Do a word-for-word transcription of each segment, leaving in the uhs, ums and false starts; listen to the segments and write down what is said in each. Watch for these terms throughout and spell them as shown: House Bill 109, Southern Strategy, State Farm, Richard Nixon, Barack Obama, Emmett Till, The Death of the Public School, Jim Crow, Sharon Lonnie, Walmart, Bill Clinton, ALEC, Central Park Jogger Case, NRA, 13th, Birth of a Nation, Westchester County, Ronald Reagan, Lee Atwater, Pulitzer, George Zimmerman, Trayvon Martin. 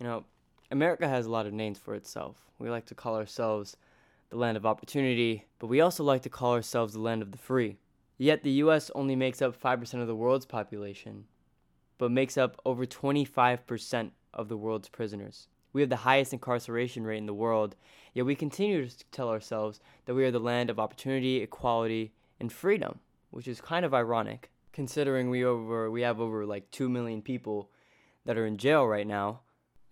You know, America has a lot of names for itself. We like to call ourselves the land of opportunity, but we also like to call ourselves the land of the free. Yet the U S only makes up five percent of the world's population, but makes up over twenty-five percent of the world's prisoners. We have the highest incarceration rate in the world, yet we continue to tell ourselves that we are the land of opportunity, equality, and freedom, which is kind of ironic, considering we over we have over like two million people that are in jail right now,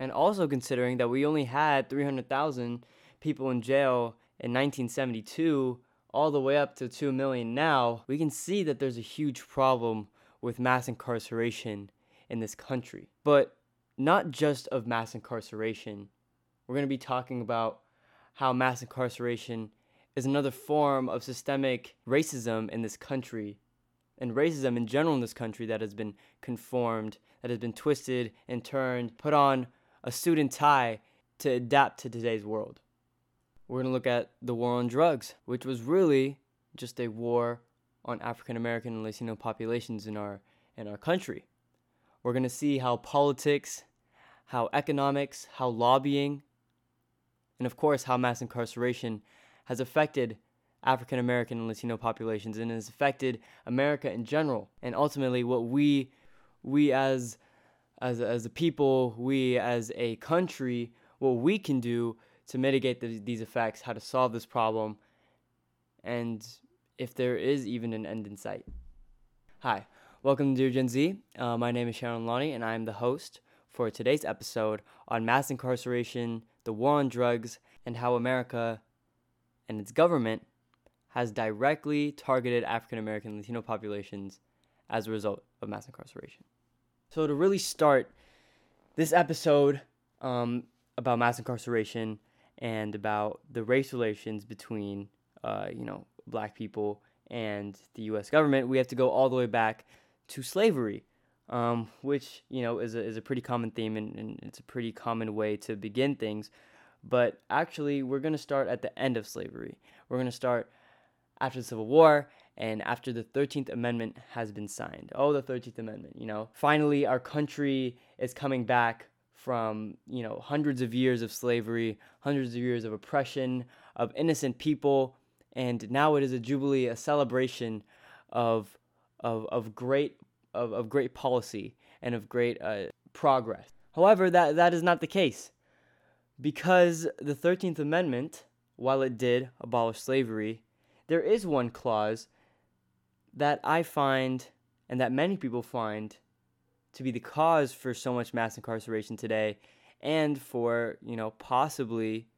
and also considering that we only had three hundred thousand people in jail in nineteen seventy-two all the way up to two million now. We can see that there's a huge problem with mass incarceration in this country. But not just of mass incarceration. We're going to be talking about how mass incarceration is another form of systemic racism in this country, and racism in general in this country, that has been conformed, that has been twisted and turned, put on a suit and tie to adapt to today's world. We're going to look at the war on drugs, which was really just a war on African American and Latino populations in our in our country. We're going to see how politics, how economics, how lobbying, and of course how mass incarceration has affected African American and Latino populations and has affected America in general, and ultimately what we we as as as a people, we as a country, what we can do to mitigate the, these effects, how to solve this problem, and if there is even an end in sight. Hi, welcome to Dear Gen Z. Uh, my name is Sharon Lonnie, and I am the host for today's episode on mass incarceration, the war on drugs, and how America and its government has directly targeted African American and Latino populations as a result of mass incarceration. So to really start this episode um, about mass incarceration and about the race relations between, uh, you know, black people and the U S government, we have to go all the way back to slavery, um, which, you know, is a, is a pretty common theme, and, and it's a pretty common way to begin things. But actually, we're going to start at the end of slavery. We're going to start after the Civil War and after the thirteenth Amendment has been signed. Oh, the thirteenth Amendment, you know. Finally, our country is coming back from, you know, hundreds of years of slavery, hundreds of years of oppression, of innocent people, and now it is a jubilee, a celebration of of of great of, of great policy and of great uh, progress. However, that that is not the case, because the thirteenth Amendment, while it did abolish slavery, there is one clause that I find, and that many people find, to be the cause for so much mass incarceration today, and for, you know, possibly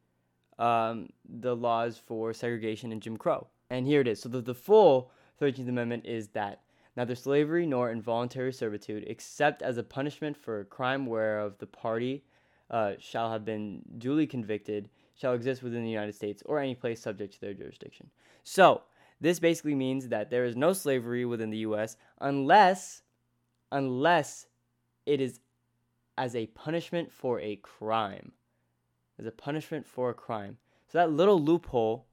um, the laws for segregation and Jim Crow. And here it is. So the, the full thirteenth Amendment is that neither slavery nor involuntary servitude, except as a punishment for a crime whereof the party uh, shall have been duly convicted, shall exist within the United States or any place subject to their jurisdiction. So this basically means that there is no slavery within the U S unless, unless it is as a punishment for a crime, as a punishment for a crime. So that little loophole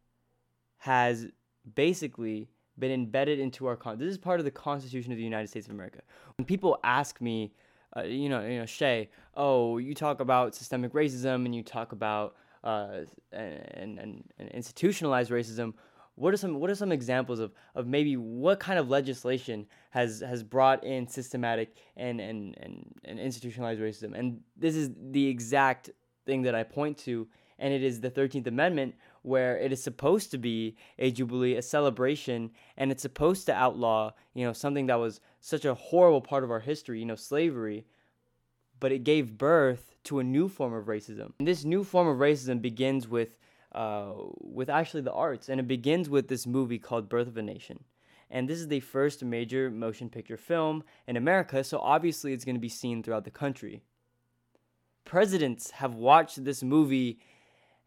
has basically been embedded into our con. This is part of the Constitution of the United States of America. When people ask me, uh, you know, you know, Shay, oh, you talk about systemic racism and you talk about Uh, and, and, and institutionalized racism, what are some what are some examples of, of maybe what kind of legislation has has brought in systematic and, and, and, and institutionalized racism? And this is the exact thing that I point to, and it is the thirteenth Amendment, where it is supposed to be a jubilee, a celebration, and it's supposed to outlaw, you know, something that was such a horrible part of our history, you know, slavery, but it gave birth to a new form of racism. And this new form of racism begins with uh, with actually the arts, and it begins with this movie called Birth of a Nation. And this is the first major motion picture film in America, so obviously it's going to be seen throughout the country. Presidents have watched this movie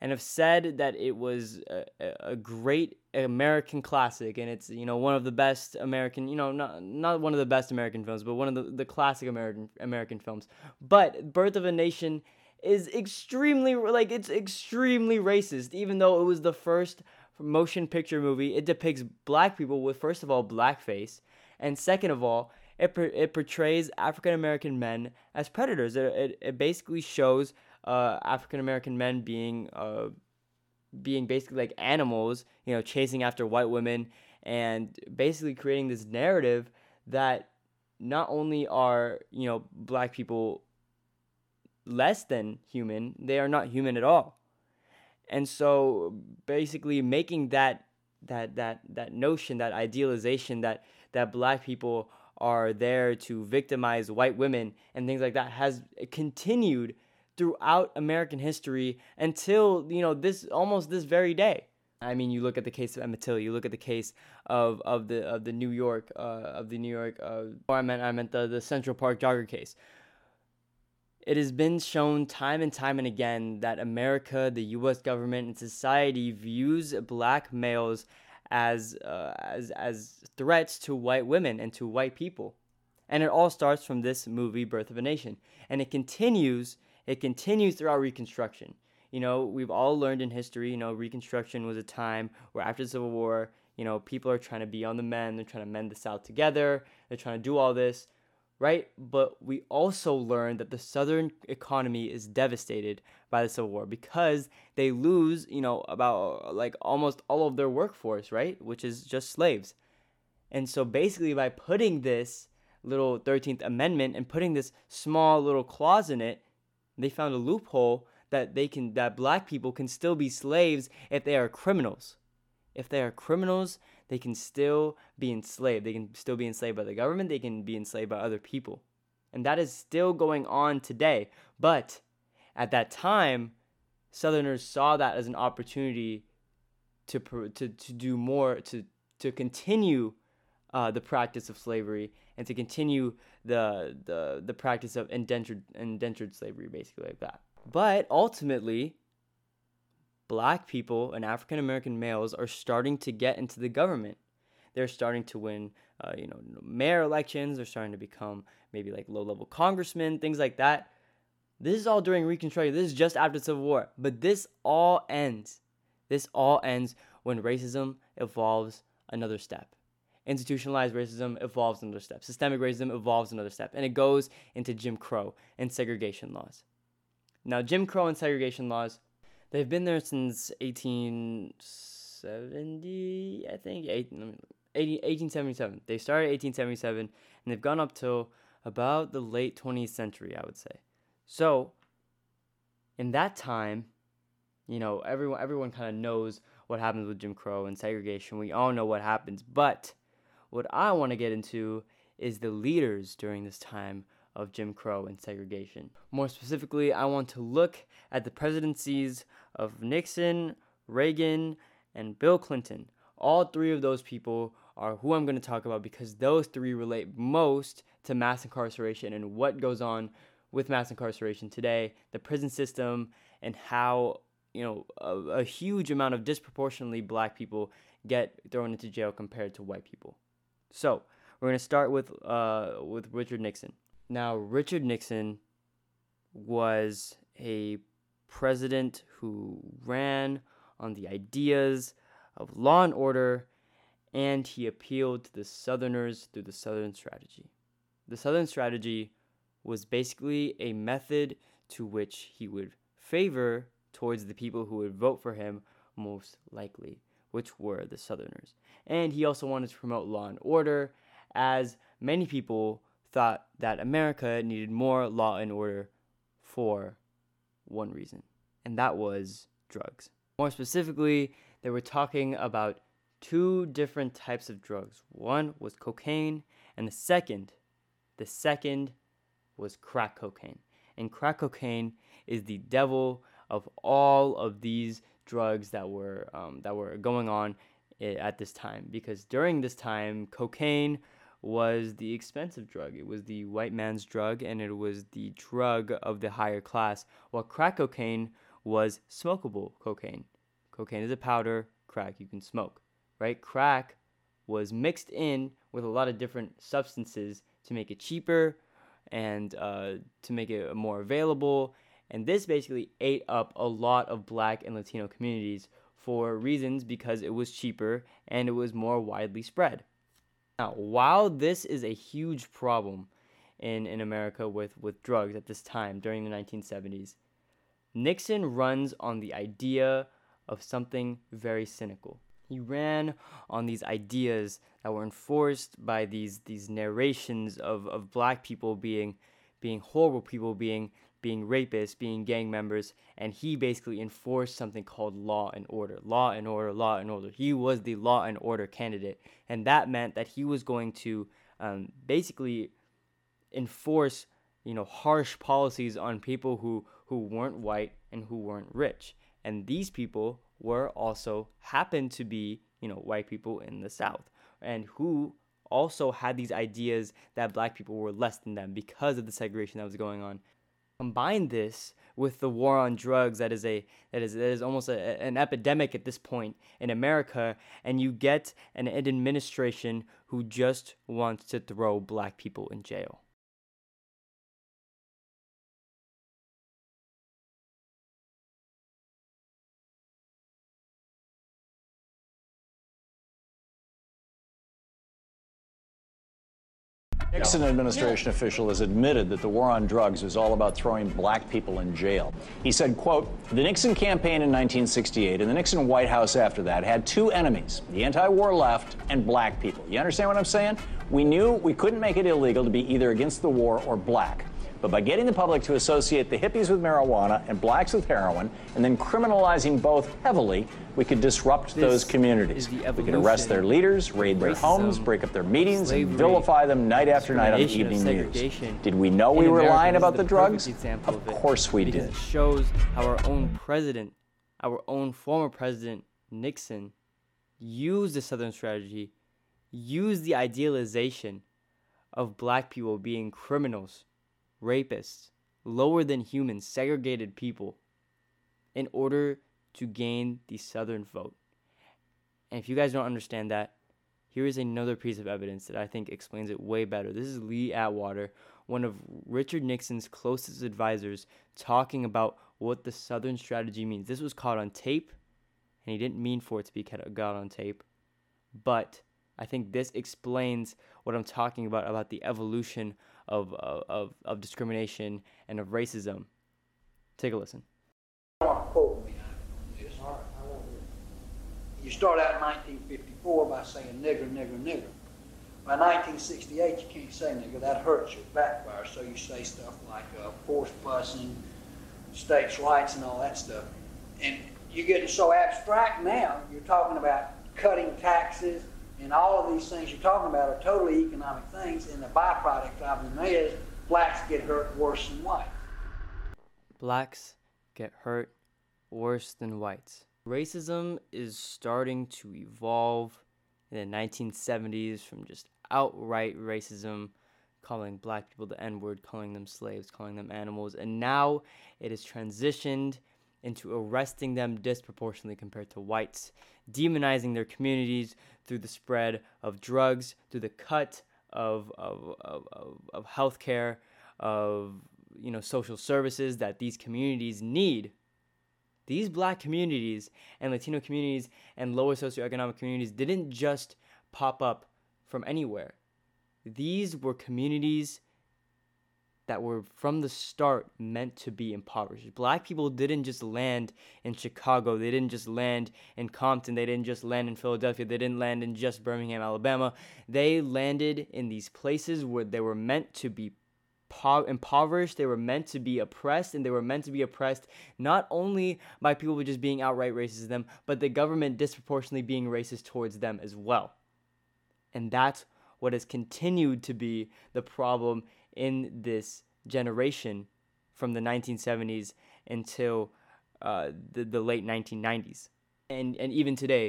and have said that it was a, a great American classic, and it's, you know, one of the best American, you know, not not one of the best American films, but one of the, the classic American American films. But Birth of a Nation is extremely, like, it's extremely racist, even though it was the first motion picture movie. It depicts black people with, first of all, blackface, and second of all, it it portrays African American men as predators. It it, it basically shows uh, African American men being uh, being basically like animals, you know, chasing after white women, and basically creating this narrative that not only are, you know, black people less than human, they are not human at all. And so basically making that that that that notion, that idealization that that black people are there to victimize white women and things like that has continued throughout American history until, you know, this almost this very day. I mean, you look at the case of Emmett Till. You look at the case of, of the of the New York uh, of the New York. Uh, or I meant I meant the, the Central Park Jogger Case. It has been shown time and time and again that America, the U S government, and society views black males as uh, as as threats to white women and to white people, and it all starts from this movie, Birth of a Nation, and it continues. It continues throughout Reconstruction. You know, we've all learned in history, you know, Reconstruction was a time where after the Civil War, you know, people are trying to be on the mend. They're trying to mend the South together. They're trying to do all this, right? But we also learned that the Southern economy is devastated by the Civil War because they lose, you know, about like almost all of their workforce, right? Which is just slaves. And so basically by putting this little thirteenth Amendment and putting this small little clause in it, they found a loophole that they can, that black people can still be slaves if they are criminals. If they are criminals, they can still be enslaved. They can still be enslaved by the government. They can be enslaved by other people. And that is still going on today. But at that time, Southerners saw that as an opportunity to to, to do more, to, to continue uh, the practice of slavery and to continue the the, the practice of indentured, indentured slavery, basically like that. But ultimately, black people and African American males are starting to get into the government. They're starting to win, uh, you know, mayor elections. They're starting to become maybe like low-level congressmen, things like that. This is all during Reconstruction. This is just after the Civil War. But this all ends. This all ends when racism evolves another step. Institutionalized racism evolves another step. Systemic racism evolves another step. And it goes into Jim Crow and segregation laws. Now, Jim Crow and segregation laws, they've been there since eighteen seventy, I think, eighteen, eighteen, eighteen seventy-seven. They started in eighteen seventy-seven, and they've gone up till about the late twentieth century, I would say. So, in that time, you know, everyone everyone kind of knows what happens with Jim Crow and segregation. We all know what happens. But what I want to get into is the leaders during this time of Jim Crow and segregation. More specifically, I want to look at the presidencies of Nixon, Reagan, and Bill Clinton. All three of those people are who I'm going to talk about because those three relate most to mass incarceration and what goes on with mass incarceration today, the prison system, and how, you know, a, a huge amount of disproportionately black people get thrown into jail compared to white people. So, we're going to start with uh, with Richard Nixon. Now, Richard Nixon was a president who ran on the ideas of law and order, and he appealed to the Southerners through the Southern Strategy. The Southern Strategy was basically a method to which he would favor towards the people who would vote for him most likely, which were the Southerners. And he also wanted to promote law and order, as many people thought that America needed more law and order for one reason, and that was drugs. More specifically, they were talking about two different types of drugs. One was cocaine, and the second, the second was crack cocaine. And crack cocaine is the devil of all of these drugs that were um, that were going on at this time, because during this time, cocaine was the expensive drug. It was the white man's drug, and it was the drug of the higher class, while crack cocaine was smokable cocaine. Cocaine is a powder, crack you can smoke, right? Crack was mixed in with a lot of different substances to make it cheaper and uh, to make it more available, and this basically ate up a lot of black and Latino communities for reasons because it was cheaper and it was more widely spread. Now, while this is a huge problem in, in America with, with drugs at this time during the nineteen seventies, Nixon runs on the idea of something very cynical. He ran on these ideas that were enforced by these these narrations of, of black people being being horrible people, being being rapists, being gang members, and he basically enforced something called law and order. Law and order, law and order. He was the law and order candidate, and that meant that he was going to um, basically enforce, you know, harsh policies on people who, who weren't white and who weren't rich. And these people were also happened to be, you know, white people in the South, and who also had these ideas that black people were less than them because of the segregation that was going on. Combine this with the war on drugs that is a that is that is almost a, an epidemic at this point in America, and you get an, an administration who just wants to throw black people in jail. Nixon administration yeah. official has admitted that the war on drugs was all about throwing black people in jail. He said, quote, the Nixon campaign in nineteen sixty-eight and the Nixon White House after that had two enemies, the anti-war left and black people. You understand what I'm saying? We knew we couldn't make it illegal to be either against the war or black. But by getting the public to associate the hippies with marijuana and blacks with heroin and then criminalizing both heavily, we could disrupt this those communities. The we could arrest their leaders, raid their racism, homes, break up their meetings, slavery, and vilify them night after night on the evening news. Did we know we were lying about the, the drugs? Of, of course we did. It shows how our own president, our own former president, Nixon, used the Southern strategy, used the idealization of black people being criminals, rapists, lower than human, segregated people, in order to gain the Southern vote. And if you guys don't understand that, here is another piece of evidence that I think explains it way better. This is Lee Atwater, one of Richard Nixon's closest advisors, talking about what the Southern strategy means. This was caught on tape, and he didn't mean for it to be caught on tape, but I think this explains what I'm talking about, about the evolution Of, of of discrimination and of racism. Take a listen. You start out in nineteen fifty-four by saying nigger, nigger, nigger. By nineteen sixty-eight, you can't say nigger. That hurts your backfire. So you say stuff like uh, forced busing, states' rights, and all that stuff. And you're getting so abstract now. You're talking about cutting taxes. And all of these things you're talking about are totally economic things, and the byproduct of them is blacks get hurt worse than whites. Blacks get hurt worse than whites. Racism is starting to evolve in the nineteen seventies from just outright racism, calling black people the N-word, calling them slaves, calling them animals, and now it has transitioned into arresting them disproportionately compared to whites, demonizing their communities through the spread of drugs, through the cut of of of, of, of healthcare, of, you know, social services that these communities need. These black communities and Latino communities and lower socioeconomic communities didn't just pop up from anywhere. These were communities that were from the start meant to be impoverished. Black people didn't just land in Chicago. They didn't just land in Compton. They didn't just land in Philadelphia. They didn't land in just Birmingham, Alabama. They landed in these places where they were meant to be po- impoverished. They were meant to be oppressed, and they were meant to be oppressed not only by people just being outright racist to them, but the government disproportionately being racist towards them as well. And that's what has continued to be the problem in this generation from the nineteen seventies until uh, the, the late nineteen nineties. And and even today,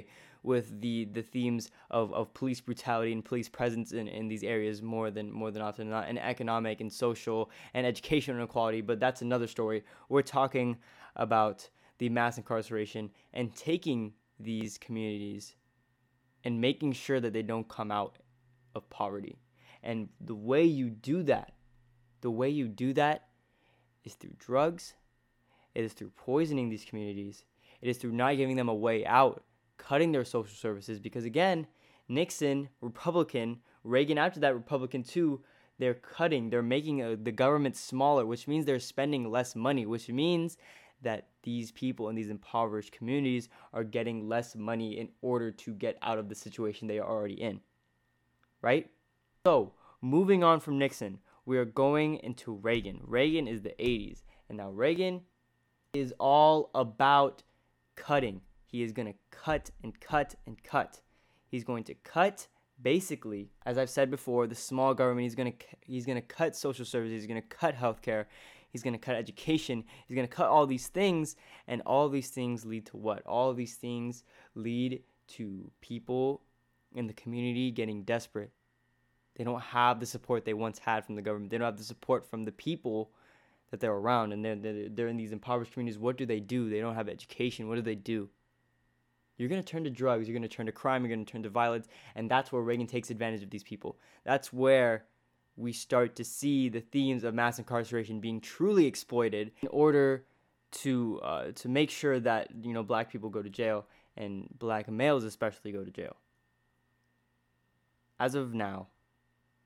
with the, the themes of, of police brutality and police presence in, in these areas more than more than often not, and economic and social and educational inequality, but that's another story. We're talking about the mass incarceration and taking these communities and making sure that they don't come out of poverty. And the way you do that, the way you do that is through drugs. It is through poisoning these communities. It is through not giving them a way out, cutting their social services. Because again, Nixon, Republican, Reagan after that, Republican two, they're cutting, they're making a, the government smaller, which means they're spending less money, which means that these people in these impoverished communities are getting less money in order to get out of the situation they are already in, right? So, moving on from Nixon, we are going into Reagan. Reagan is the eighties, and now Reagan is all about cutting. He is going to cut and cut and cut. He's going to cut, basically, as I've said before, the small government. He's going to he's going to cut social services. He's going to cut healthcare. He's going to cut education. He's going to cut all these things, and all these things lead to what? All these things lead to people in the community getting desperate. They don't have the support they once had from the government. They don't have the support from the people that they're around, and they're, they're, they're in these impoverished communities. What do they do? They don't have education. What do they do? You're going to turn to drugs. You're going to turn to crime. You're going to turn to violence, and that's where Reagan takes advantage of these people. That's where we start to see the themes of mass incarceration being truly exploited in order to uh, to make sure that, you know, black people go to jail, and black males especially go to jail. As of now,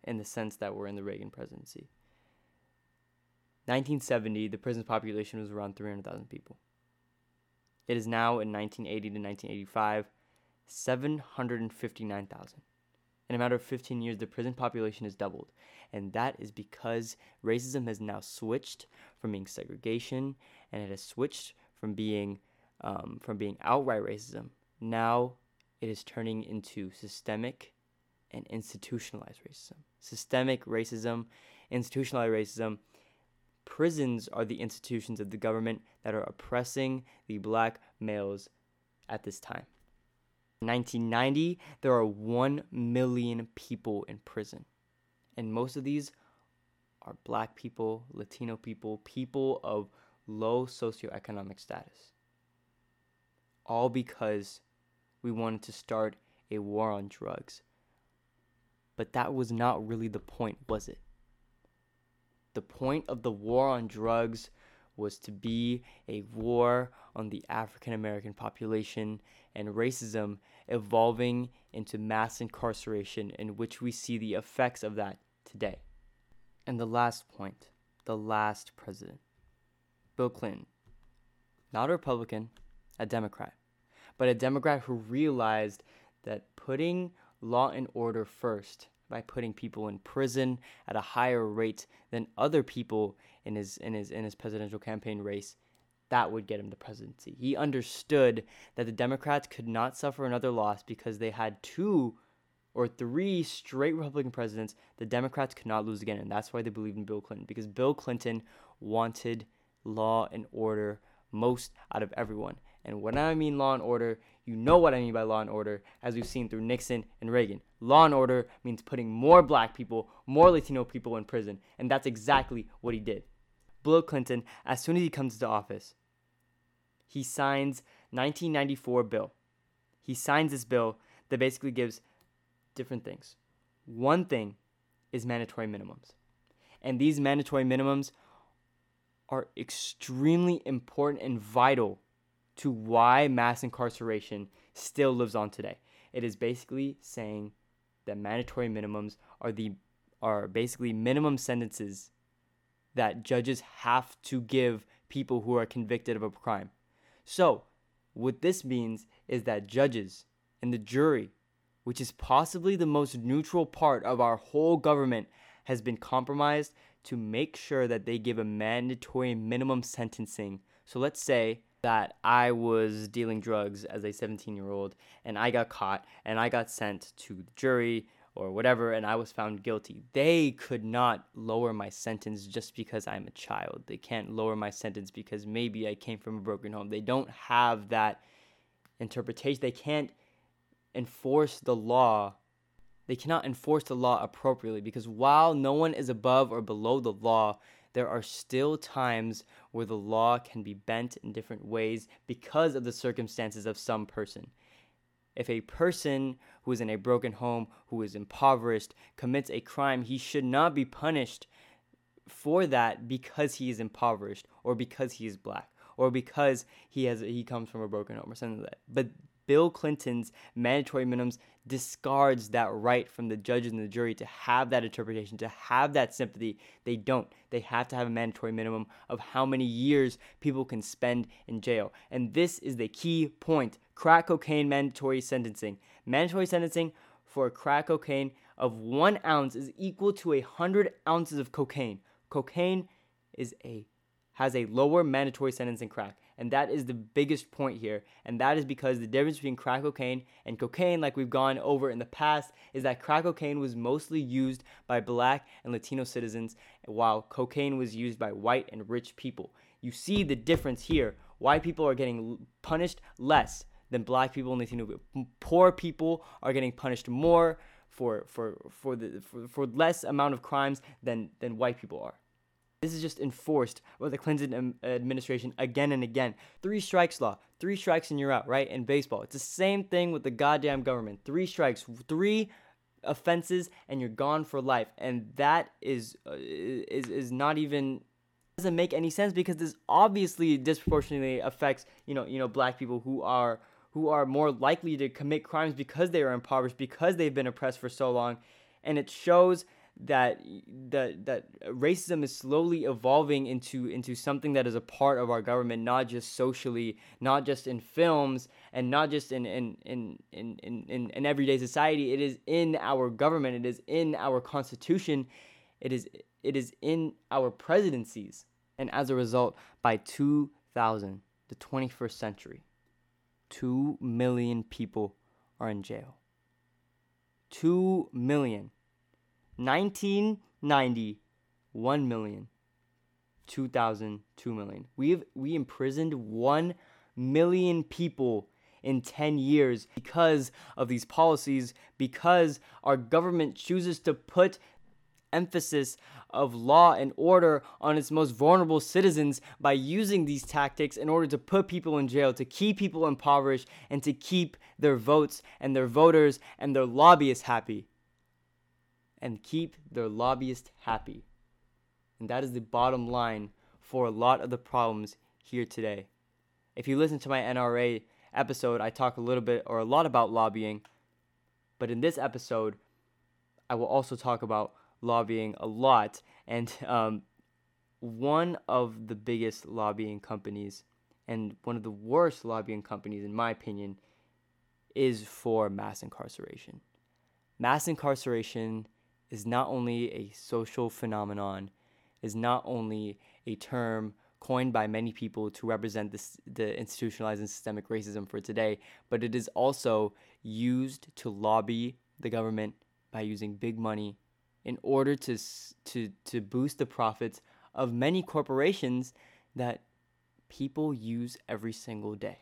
in the sense that we're in the Reagan presidency, nineteen seventy, the prison's population was around three hundred thousand people. It is now, in nineteen eighty to nineteen eighty-five, seven hundred fifty-nine thousand. In a matter of fifteen years, the prison population has doubled. And that is because racism has now switched from being segregation, and it has switched from being um, from being outright racism. Now it is turning into systemic and institutionalized racism. Systemic racism, institutionalized racism. Prisons are the institutions of the government that are oppressing the black males at this time. In nineteen ninety, there are one million people in prison. And most of these are black people, Latino people, people of low socioeconomic status. All because we wanted to start a war on drugs. But that was not really the point, was it? The point of the war on drugs was to be a war on the African-American population, and racism evolving into mass incarceration, in which we see the effects of that today. And the last point, the last president, Bill Clinton. Not a Republican, a Democrat, but a Democrat who realized that putting law and order first, by putting people in prison at a higher rate than other people in his in his in his presidential campaign race, that would get him the presidency. He understood that the Democrats could not suffer another loss because they had two or three straight Republican presidents. The Democrats could not lose again, and that's why they believed in Bill Clinton, because Bill Clinton wanted law and order most out of everyone. And when I mean law and order, you know what I mean by law and order, as we've seen through Nixon and Reagan. Law and order means putting more black people, more Latino people in prison. And that's exactly what he did. Bill Clinton, as soon as he comes to office, he signs nineteen ninety-four bill. He signs this bill that basically gives different things. One thing is mandatory minimums. And these mandatory minimums are extremely important and vital to why mass incarceration still lives on today. It is basically saying that mandatory minimums are the are basically minimum sentences that judges have to give people who are convicted of a crime. So, what this means is that judges and the jury, which is possibly the most neutral part of our whole government, has been compromised to make sure that they give a mandatory minimum sentencing. So let's say that I was dealing drugs as a seventeen-year-old, and I got caught, and I got sent to the jury or whatever, and I was found guilty. They could not lower my sentence just because I'm a child. They can't lower my sentence because maybe I came from a broken home. They don't have that interpretation. They can't enforce the law. They cannot enforce the law appropriately, because while no one is above or below the law, there are still times where the law can be bent in different ways because of the circumstances of some person. If a person who is in a broken home, who is impoverished, commits a crime, he should not be punished for that because he is impoverished, or because he is black, or because he has he comes from a broken home, or something like that. But Bill Clinton's mandatory minimums discards that right from the judge and the jury to have that interpretation, to have that sympathy. They don't. They have to have a mandatory minimum of how many years people can spend in jail. And this is the key point. Crack cocaine mandatory sentencing. Mandatory sentencing for crack cocaine of one ounce is equal to one hundred ounces of cocaine. Cocaine is a has a lower mandatory sentence than crack. And that is the biggest point here. And that is because the difference between crack cocaine and cocaine, like we've gone over in the past, is that crack cocaine was mostly used by black and Latino citizens, while cocaine was used by white and rich people. You see the difference here. White people are getting punished less than black people and Latino people. Poor people are getting punished more for for for the for, for less amount of crimes than, than white people are. This is just enforced by the Clinton administration again and again. Three strikes law. Three strikes and you're out, right? In baseball. It's the same thing with the goddamn government. Three strikes. Three offenses and you're gone for life. And that is uh, is is not even... doesn't make any sense, because this obviously disproportionately affects, you know, you know, black people who are who are more likely to commit crimes because they are impoverished, because they've been oppressed for so long. And it shows that that that racism is slowly evolving into into something that is a part of our government, not just socially, not just in films, and not just in in in in in, in everyday society. It is in our government, it is in our constitution, it is it is in our presidencies. And as a result, by two thousand, the twenty-first century, two million people are in jail. Two million. nineteen ninety, one million. two thousand, two million. We've we imprisoned one million people in ten years because of these policies, because our government chooses to put emphasis of law and order on its most vulnerable citizens by using these tactics in order to put people in jail, to keep people impoverished, and to keep their votes and their voters and their lobbyists happy. And keep their lobbyists happy. And that is the bottom line for a lot of the problems here today. If you listen to my N R A episode, I talk a little bit or a lot about lobbying. But in this episode, I will also talk about lobbying a lot. And um, one of the biggest lobbying companies, and one of the worst lobbying companies, in my opinion, is for mass incarceration. Mass incarceration is not only a social phenomenon, is not only a term coined by many people to represent this, the institutionalized and systemic racism for today, but it is also used to lobby the government by using big money in order to to to boost the profits of many corporations that people use every single day.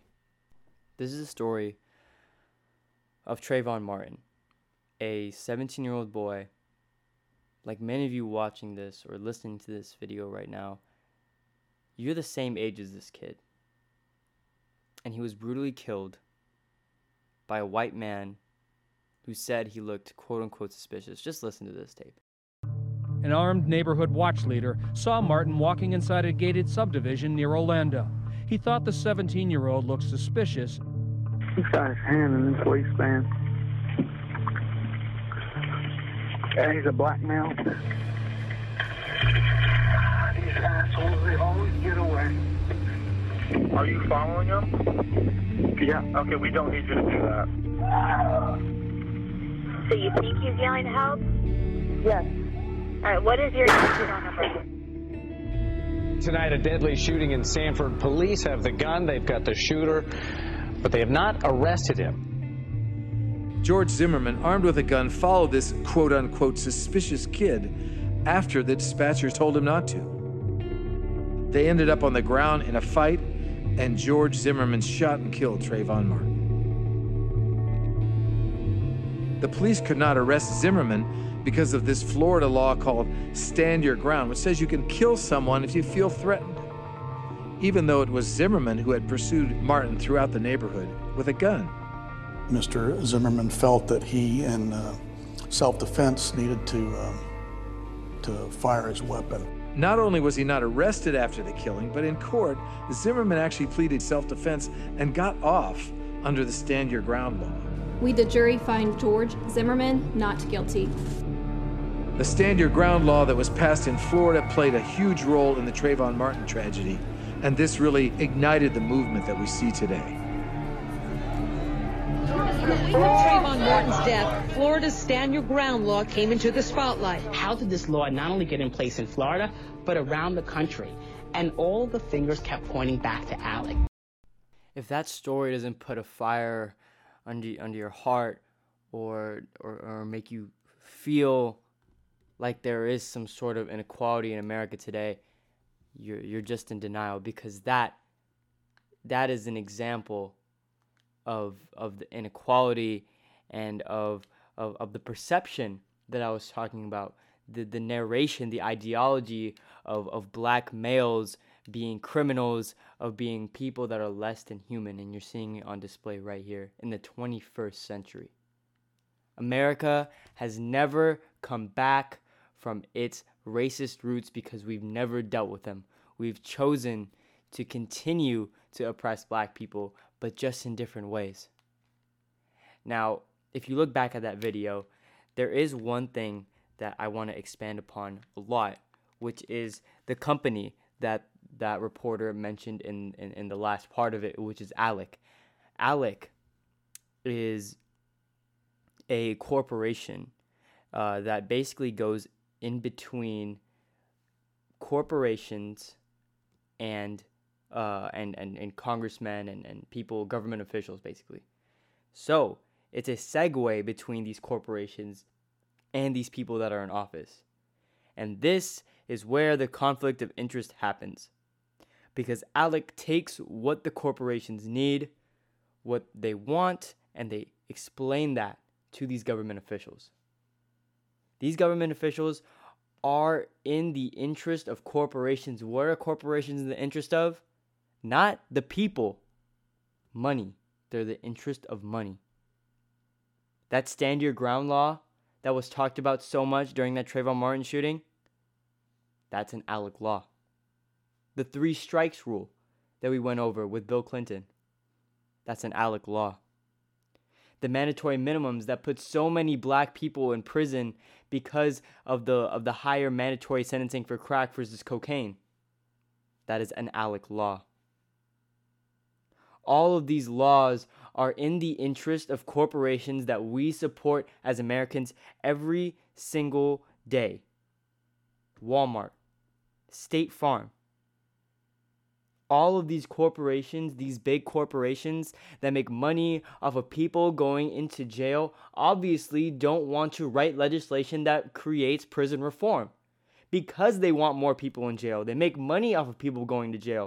This is a story of Trayvon Martin, a seventeen-year-old boy. Like many of you watching this or listening to this video right now, you're the same age as this kid. And he was brutally killed by a white man who said he looked quote-unquote suspicious. Just listen to this tape. An armed neighborhood watch leader saw Martin walking inside a gated subdivision near Orlando. He thought the seventeen-year-old looked suspicious. He's got his hand in his waistband. And he's a black male. These assholes, they always get away. Are you following him? Yeah. Okay, we don't need you to do that. So you think he's yelling help? Yes. All right, what is your number? Tonight, a deadly shooting in Sanford. Police have the gun, they've got the shooter, but they have not arrested him. George Zimmerman, armed with a gun, followed this quote-unquote suspicious kid after the dispatchers told him not to. They ended up on the ground in a fight, and George Zimmerman shot and killed Trayvon Martin. The police could not arrest Zimmerman because of this Florida law called Stand Your Ground, which says you can kill someone if you feel threatened, even though it was Zimmerman who had pursued Martin throughout the neighborhood with a gun. Mister Zimmerman felt that he, in uh, self-defense, needed to um, to fire his weapon. Not only was he not arrested after the killing, but in court, Zimmerman actually pleaded self-defense and got off under the Stand Your Ground law. We, the jury, find George Zimmerman not guilty. The Stand Your Ground law that was passed in Florida played a huge role in the Trayvon Martin tragedy, and this really ignited the movement that we see today. In the wake of Trayvon Martin's death, Florida's Stand Your Ground law came into the spotlight. How did this law not only get in place in Florida, but around the country? And all the fingers kept pointing back to ALEC. If that story doesn't put a fire under, under your heart or, or, or make you feel like there is some sort of inequality in America today, you're, you're just in denial, because that that is an example of of the inequality and of, of of the perception that I was talking about, the the narration, the ideology of, of black males being criminals, of being people that are less than human, and you're seeing it on display right here in the twenty-first century. America has never come back from its racist roots because we've never dealt with them. We've chosen to continue to oppress black people, but just in different ways. Now, if you look back at that video, there is one thing that I want to expand upon a lot, which is the company that that reporter mentioned in, in, in the last part of it, which is ALEC. ALEC is a corporation uh, that basically goes in between corporations and Uh, and, and, and congressmen and, and people, government officials, basically. So it's a segue between these corporations and these people that are in office. And this is where the conflict of interest happens, because ALEC takes what the corporations need, what they want, and they explain that to these government officials. These government officials are in the interest of corporations. What are corporations in the interest of? Not the people, money. They're the interest of money. That Stand Your Ground law that was talked about so much during that Trayvon Martin shooting, that's an ALEC law. The three strikes rule that we went over with Bill Clinton, that's an ALEC law. The mandatory minimums that put so many black people in prison because of the of the higher mandatory sentencing for crack versus cocaine, that is an ALEC law. All of these laws are in the interest of corporations that we support as Americans every single day. Walmart, State Farm. All of these corporations, these big corporations that make money off of people going into jail, obviously don't want to write legislation that creates prison reform because they want more people in jail. They make money off of people going to jail.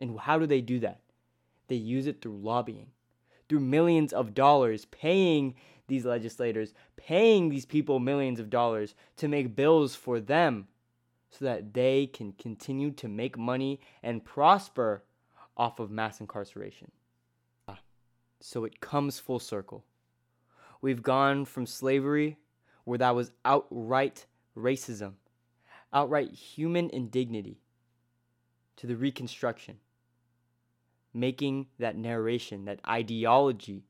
And how do they do that? They use it through lobbying, through millions of dollars, paying these legislators, paying these people millions of dollars to make bills for them so that they can continue to make money and prosper off of mass incarceration. So it comes full circle. We've gone from slavery, where that was outright racism, outright human indignity, to the Reconstruction, making that narration, that ideology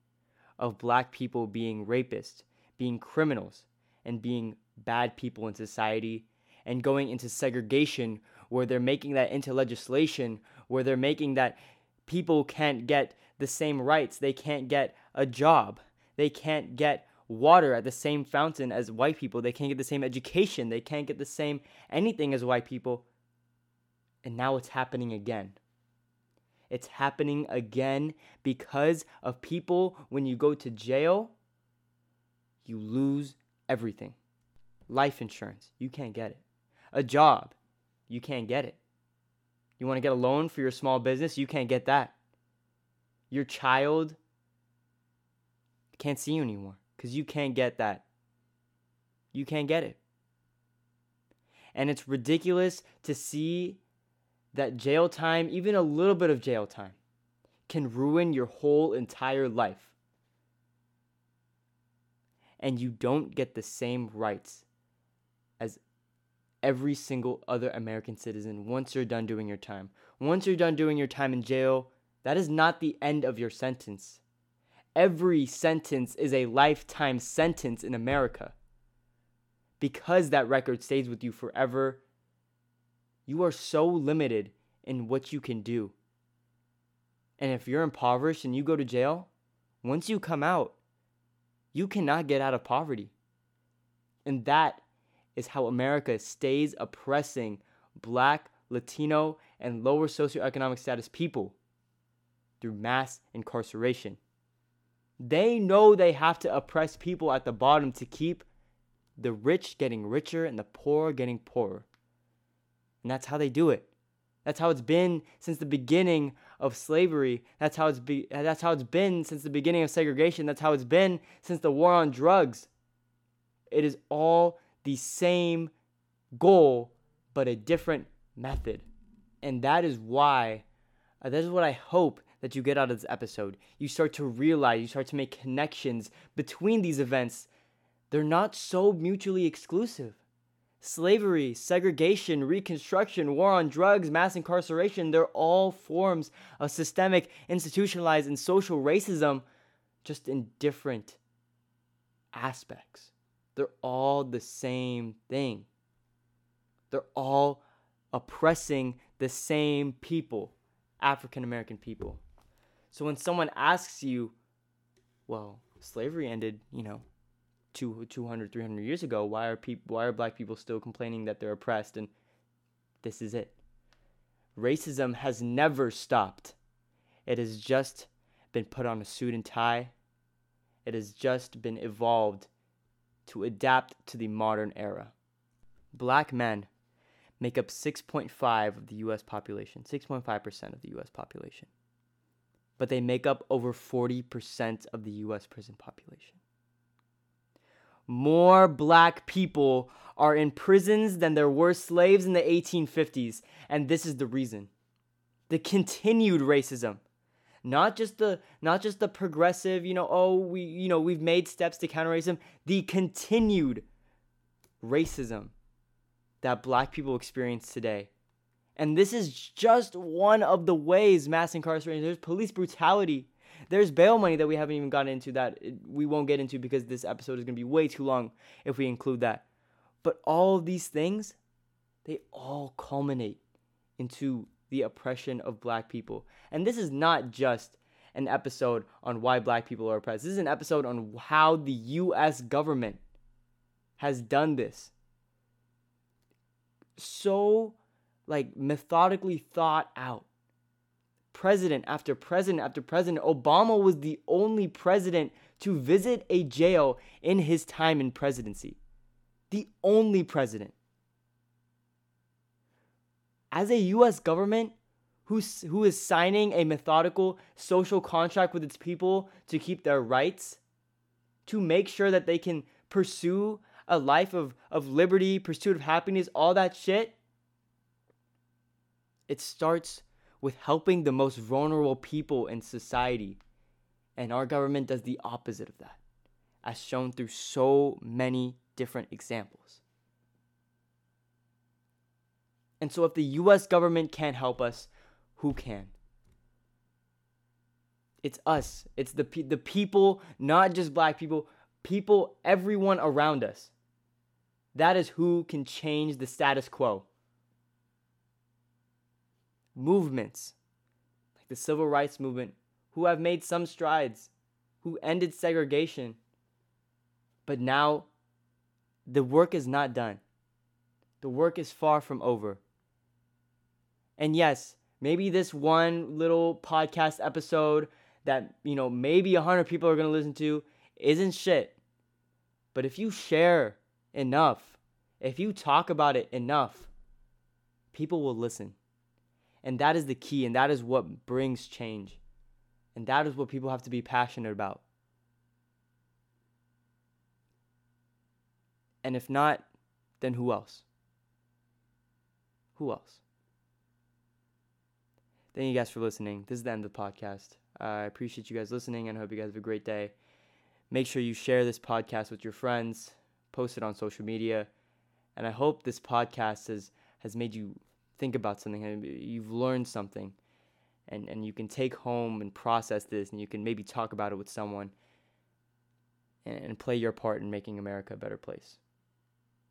of black people being rapists, being criminals, and being bad people in society, and going into segregation, where they're making that into legislation, where they're making that people can't get the same rights, they can't get a job, they can't get water at the same fountain as white people, they can't get the same education, they can't get the same anything as white people. And now it's happening again. It's happening again because of people. When you go to jail, you lose everything. Life insurance, you can't get it. A job, you can't get it. You want to get a loan for your small business, you can't get that. Your child can't see you anymore because you can't get that. You can't get it. And it's ridiculous to see that jail time, even a little bit of jail time, can ruin your whole entire life. And you don't get the same rights as every single other American citizen once you're done doing your time. Once you're done doing your time in jail, that is not the end of your sentence. every sentence is a lifetime sentence in America. Because that record stays with you forever, you are so limited in what you can do. And if you're impoverished and you go to jail, once you come out, you cannot get out of poverty. And that is how America stays oppressing Black, Latino, and lower socioeconomic status people through mass incarceration. They know they have to oppress people at the bottom to keep the rich getting richer and the poor getting poorer. And that's how they do it. That's how it's been since the beginning of slavery. That's how it's be, that's how it's been since the beginning of segregation. That's how it's been since the war on drugs. It is all the same goal, but a different method. And that is why, uh, that is what I hope that you get out of this episode. You start to realize, you start to make connections between these events. They're not so mutually exclusive. Slavery, segregation, Reconstruction, war on drugs, mass incarceration, they're all forms of systemic, institutionalized, and social racism, just in different aspects. They're all the same thing. They're all oppressing the same people, African American people. So when someone asks you, well, slavery ended, you know, two hundred, three hundred years ago, why are people, why are Black people still complaining that they're oppressed? And this is it. Racism has never stopped. It has just been put on a suit and tie. It has just been evolved to adapt to the modern era. Black men make up six point five of the U S population, six point five percent of the U S population. But they make up over forty percent of the U S prison population. More Black people are in prisons than there were slaves in the eighteen fifties. And this is the reason. The continued racism. Not just the not just the progressive, you know, oh, we you know, we've made steps to counter racism. The continued racism that Black people experience today. And this is just one of the ways: mass incarceration, there's police brutality, there's bail money that we haven't even gotten into, that we won't get into because this episode is going to be way too long if we include that. But all of these things, they all culminate into the oppression of Black people. And this is not just an episode on why Black people are oppressed. This is an episode on how the U S government has done this. So, like, methodically thought out. President after president after president. Obama was the only president to visit a jail in his time in presidency. The only president. As a U S government who, who is signing a methodical social contract with its people to keep their rights, to make sure that they can pursue a life of, of liberty, pursuit of happiness, all that shit, it starts with helping the most vulnerable people in society. And our government does the opposite of that, as shown through so many different examples. And so if the U S government can't help us, who can? It's us. It's the pe- the people, not just Black people, people, everyone around us. That is who can change the status quo. Movements like the Civil Rights Movement, who have made some strides, who ended segregation, but now the work is not done. The work is far from over. And yes, maybe this one little podcast episode that, you know, maybe one hundred people are going to listen to isn't shit. But if you share enough, if you talk about it enough, people will listen. And that is the key, and that is what brings change. And that is what people have to be passionate about. And if not, then who else? Who else? Thank you guys for listening. This is the end of the podcast. Uh, I appreciate you guys listening, and I hope you guys have a great day. Make sure you share this podcast with your friends, post it on social media, and I hope this podcast has, has made you think about something, you've learned something, and, and you can take home and process this, and you can maybe talk about it with someone and, and play your part in making America a better place.